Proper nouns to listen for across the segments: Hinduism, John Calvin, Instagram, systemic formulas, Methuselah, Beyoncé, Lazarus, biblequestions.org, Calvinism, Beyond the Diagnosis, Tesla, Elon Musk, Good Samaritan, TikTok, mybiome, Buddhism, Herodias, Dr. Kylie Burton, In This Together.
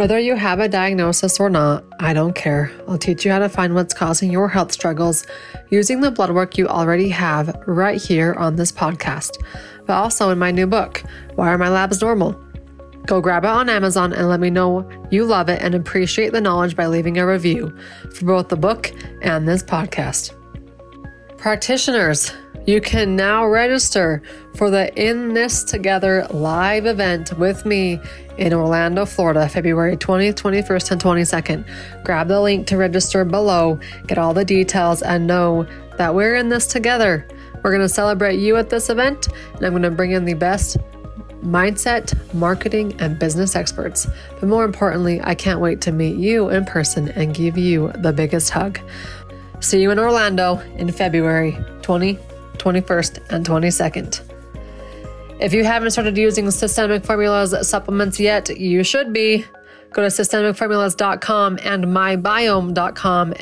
Whether you have a diagnosis or not, I don't care. I'll teach you how to find what's causing your health struggles using the blood work you already have right here on this podcast, but also in my new book, Why Are My Labs Normal? Go grab it on Amazon and let me know you love it and appreciate the knowledge by leaving a review for both the book and this podcast. Practitioners, you can now register for the In This Together live event with me in Orlando, Florida, February 20th, 21st, and 22nd. Grab the link to register below, get all the details, and know that we're in this together. We're going to celebrate you at this event, and I'm going to bring in the best mindset, marketing, and business experts. But more importantly, I can't wait to meet you in person and give you the biggest hug. See you in Orlando in February 20th, 21st, and 22nd. If you haven't started using Systemic Formulas supplements yet, you should be. Go to systemicformulas.com and mybiome.com,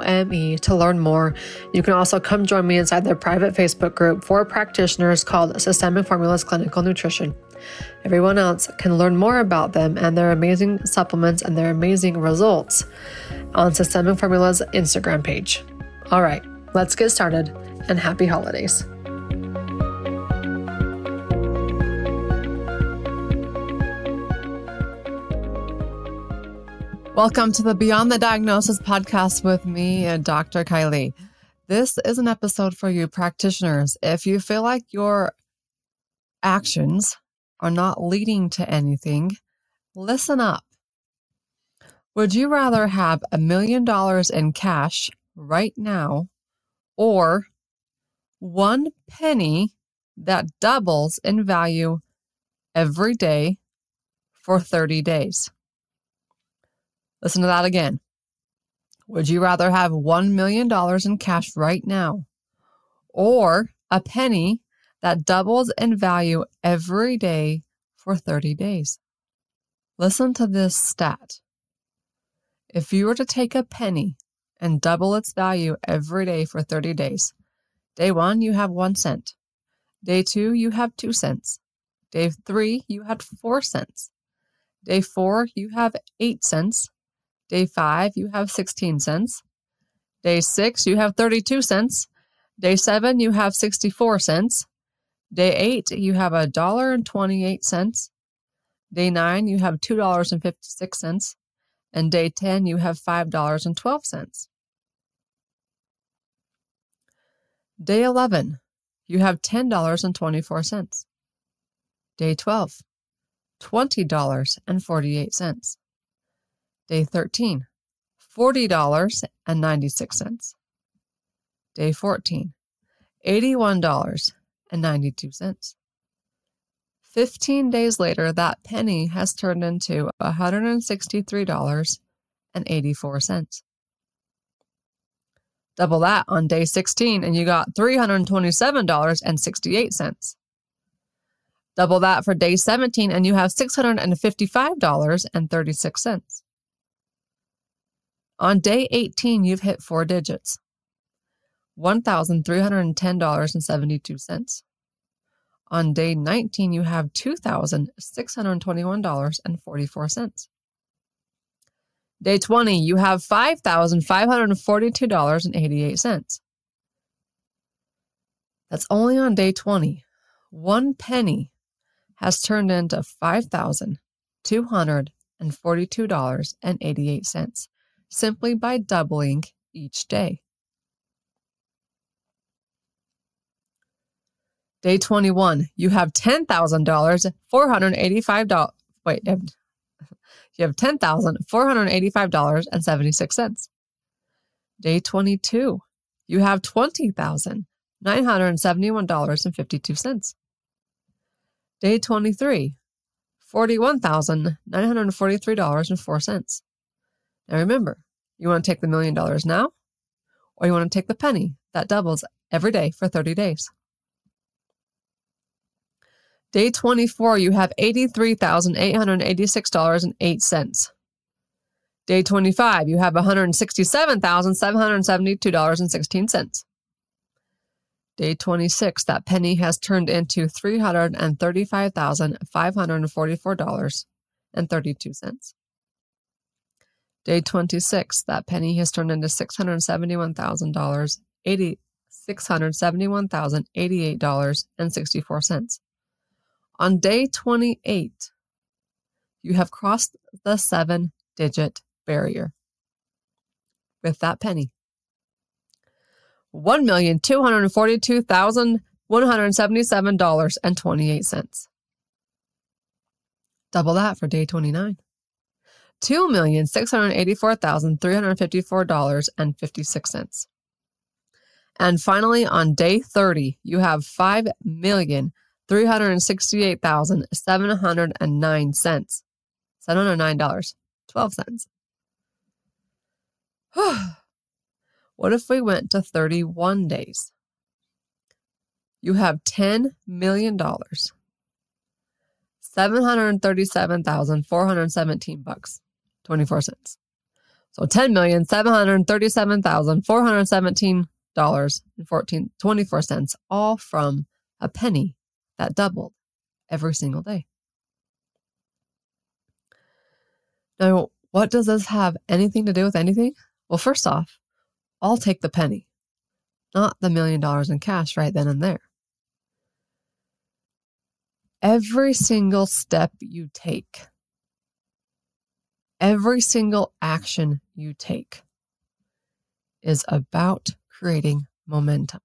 mybiome, to learn more. You can also come join me inside their private Facebook group for practitioners called Systemic Formulas Clinical Nutrition. Everyone else can learn more about them and their amazing supplements and their amazing results on Systemic Formulas Instagram page. All right, let's get started, and happy holidays. Welcome to the Beyond the Diagnosis podcast with me and Dr. Kylie. This is an episode for you practitioners. If you feel like your actions are not leading to anything, listen up. Would you rather have $1 million in cash right now or 1 penny that doubles in value every day for 30 days? Listen to that again. Would you rather have $1 million in cash right now or a penny that doubles in value every day for 30 days? Listen to this stat. If you were to take a penny and double its value every day for 30 days, day 1, you have 1 cent. Day 2, you have 2 cents. Day 3, you had 4 cents. Day 4, you have 8 cents. Day 5, you have 16 cents. Day 6, you have 32 cents. Day 7, you have 64 cents. Day 8, you have $1.28. Day 9, you have $2.56. And day 10, you have $5.12. Day 11, you have $10.24. Day 12, $20.48. Day 13, $40.96. Day 14, $81.92. 15 days later, that penny has turned into $163.84. Double that on day 16, and you got $327.68. Double that for day 17, and you have $655.36. On day 18, you've hit 4 digits. $1,310.72. On day 19, you have $2,621.44. Day 20, you have $5,542.88. That's only on day 20. 1 penny has turned into $5,242.88 simply by doubling each day. Day 21, you have $10,485.76. Day 22, you have $20,971.52. Day 23, $41,943.04. Now remember, you want to take the $1 million now, or you want to take the penny that doubles every day for 30 days. Day 24, you have $83,886.08. Day 25, you have $167,772.16. Day 26, that penny has turned into $335,544. and 32 cents. Day 26, that penny has turned into $671,088.64. On day 28, you have crossed the 7-digit barrier with that penny. $1,242,177.28. Double that for day 29. $2,684,354.56. And finally, on day 30, you have $5,368,709. $709.12. What if we went to 31 days? You have $10,737,417.24. So $10,737,417.24, all from a penny that doubled every single day. Now, what does this have anything to do with anything? Well, first off, I'll take the penny, not the $1 million in cash right then and there. Every single step you take, every single action you take is about creating momentum.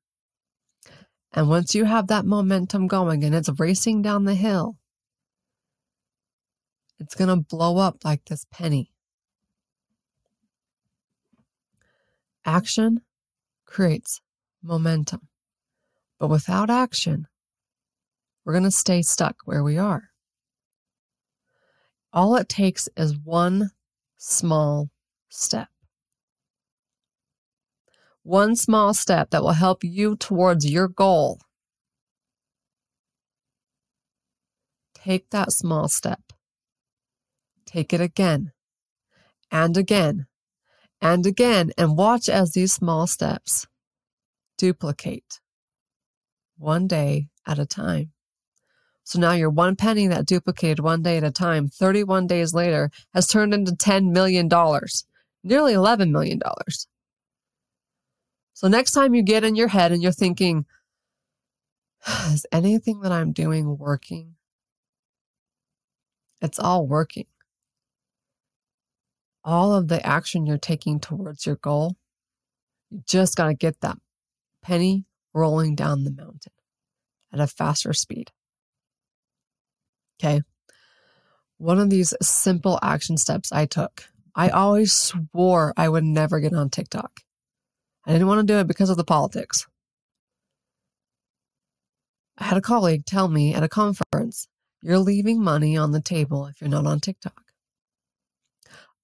And once you have that momentum going and it's racing down the hill, it's going to blow up like this penny. Action creates momentum. But without action, we're going to stay stuck where we are. All it takes is one small step. One small step that will help you towards your goal. Take that small step. Take it again and again and again, and watch as these small steps duplicate one day at a time. So now your one penny that duplicated one day at a time, 31 days later, has turned into $10 million, nearly $11 million. So next time you get in your head and you're thinking, is anything that I'm doing working? It's all working. All of the action you're taking towards your goal, you just got to get that penny rolling down the mountain at a faster speed. Okay. One of these simple action steps I took, I always swore I would never get on TikTok. I didn't want to do it because of the politics. I had a colleague tell me at a conference, you're leaving money on the table if you're not on TikTok.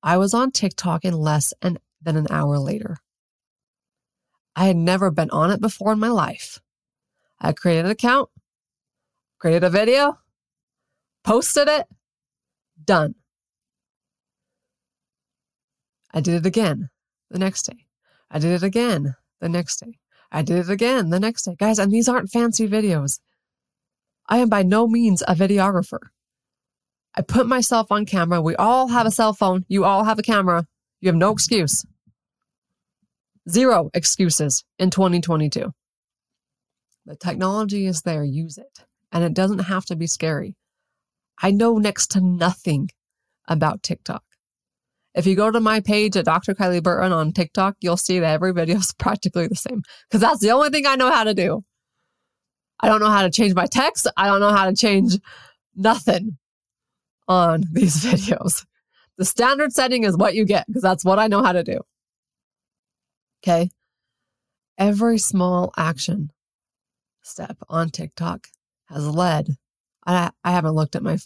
I was on TikTok in less than an hour later. I had never been on it before in my life. I created an account, created a video, posted it, done. I did it again the next day. I did it again the next day. I did it again the next day. Guys, and these aren't fancy videos. I am by no means a videographer. I put myself on camera. We all have a cell phone. You all have a camera. You have no excuse. Zero excuses in 2022. The technology is there. Use it. And it doesn't have to be scary. I know next to nothing about TikTok. If you go to my page at Dr. Kylie Burton on TikTok, you'll see that every video is practically the same because that's the only thing I know how to do. I don't know how to change my text. I don't know how to change nothing on these videos. The standard setting is what you get because that's what I know how to do. Okay. Every small action step on TikTok has led. I haven't looked at my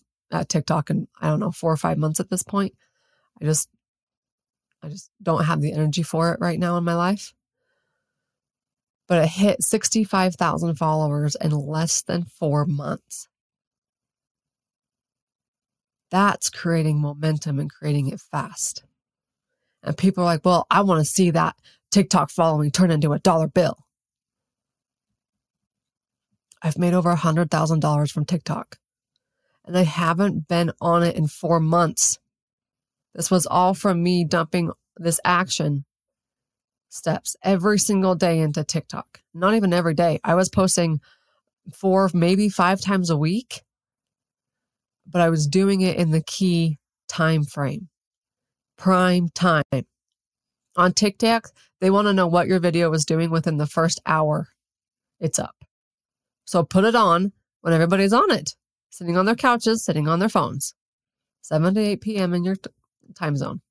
TikTok in, 4 or 5 months at this point. I just don't have the energy for it right now in my life. But it hit 65,000 followers in less than 4 months. That's creating momentum and creating it fast. And people are like, well, I want to see that TikTok following turn into $1 bill. I've made over $100,000 from TikTok. and I haven't been on it in 4 months. This was all from me dumping this action steps every single day into TikTok. Not even every day. I was posting 4, maybe 5 times a week, but I was doing it in the key time frame, prime time. On TikTok, they want to know what your video was doing within the first hour it's up. So put it on when everybody's on it, sitting on their couches, sitting on their phones, 7 to 8 p.m. in your time zone.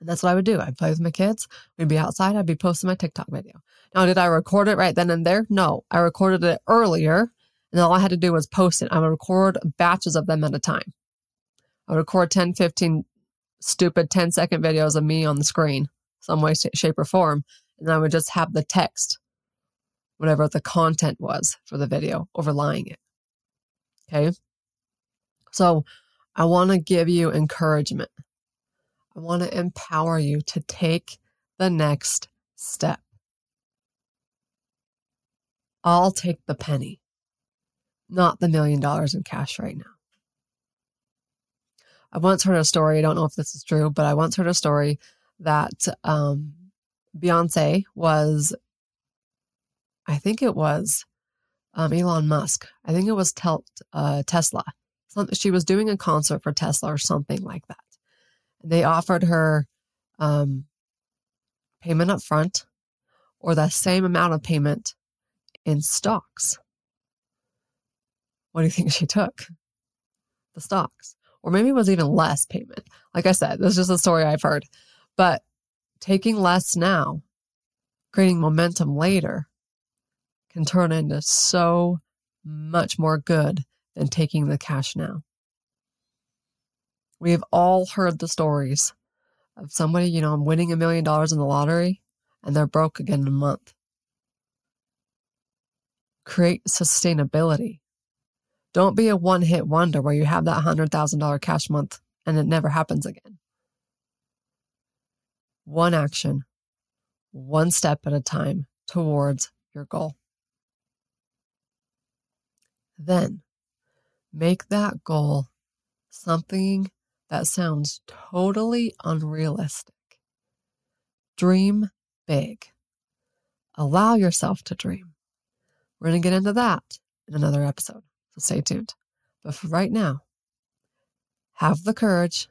And that's what I would do. I'd play with my kids. We'd be outside. I'd be posting my TikTok video. Now, did I record it right then and there? No, I recorded it earlier, and all I had to do was post it. I would record batches of them at a time. I would record 10, 15 stupid 10-second videos of me on the screen, some way, shape, or form. And I would just have the text, whatever the content was for the video, overlying it. Okay? So I want to give you encouragement. I want to empower you to take the next step. I'll take the penny, not the $1 million in cash right now. I once heard a story, I don't know if this is true, but I once heard a story that Beyonce was, I think it was Elon Musk. I think it was Tesla. She was doing a concert for Tesla or something like that. They offered her payment up front or the same amount of payment in stocks. What do you think she took? The stocks. Or maybe it was even less payment. Like I said, this is just a story I've heard. But taking less now, creating momentum later, can turn into so much more good than taking the cash now. We have all heard the stories of somebody, winning $1 million in the lottery and they're broke again in a month. Create sustainability. Don't be a one-hit wonder where you have that $100,000 cash month and it never happens again. One action, one step at a time towards your goal. Then make that goal something that sounds totally unrealistic. Dream big. Allow yourself to dream. We're going to get into that in another episode. So stay tuned. But for right now, have the courage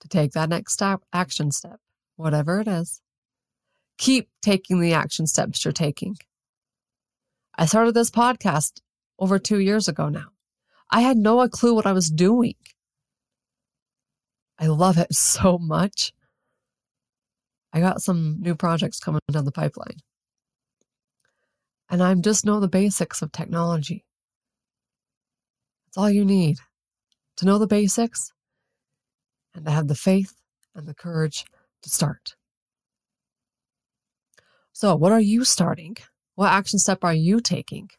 to take that next step, action step, whatever it is. Keep taking the action steps you're taking. I started this podcast over 2 years ago now. I had no clue what I was doing. I love it so much. I got some new projects coming down the pipeline. And I just know the basics of technology. It's all you need to know the basics and to have the faith and the courage to start. So what are you starting? What action step are you taking?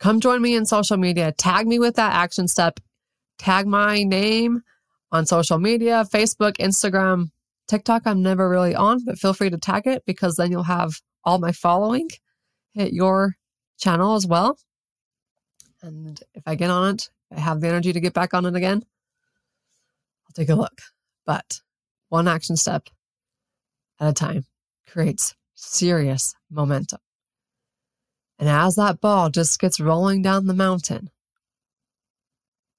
Come join me in social media. Tag me with that action step. Tag my name on social media, Facebook, Instagram, TikTok. I'm never really on, but feel free to tag it because then you'll have all my following. Hit your channel as well. And if I get on it, I have the energy to get back on it again, I'll take a look. But one action step at a time creates serious momentum. And as that ball just gets rolling down the mountain,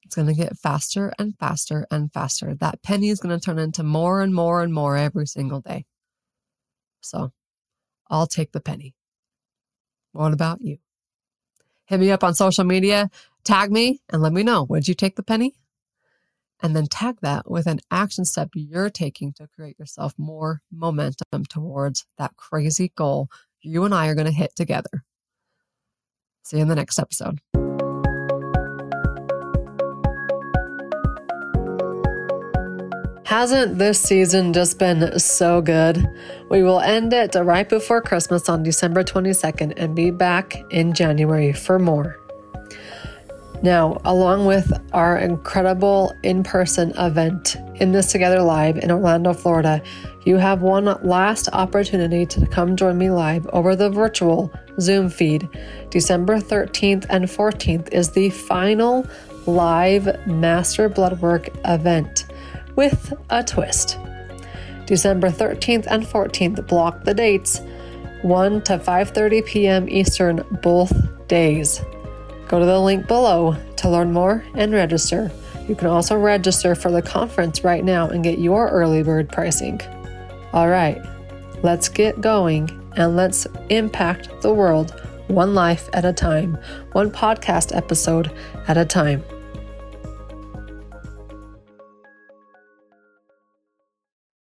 it's going to get faster and faster and faster. That penny is going to turn into more and more and more every single day. So I'll take the penny. What about you? Hit me up on social media, tag me, and let me know, would you take the penny? And then tag that with an action step you're taking to create yourself more momentum towards that crazy goal you and I are going to hit together. See you in the next episode. Hasn't this season just been so good? We will end it right before Christmas on December 22nd and be back in January for more. Now, along with our incredible in-person event, In This Together Live in Orlando, Florida, you have one last opportunity to come join me live over the virtual Zoom feed. December 13th and 14th is the final live master blood work event with a twist. December 13th and 14th, block the dates, 1 to 5:30 p.m. Eastern, both days. Go to the link below to learn more and register. You can also register for the conference right now and get your early bird pricing. All right, let's get going and let's impact the world one life at a time, one podcast episode at a time.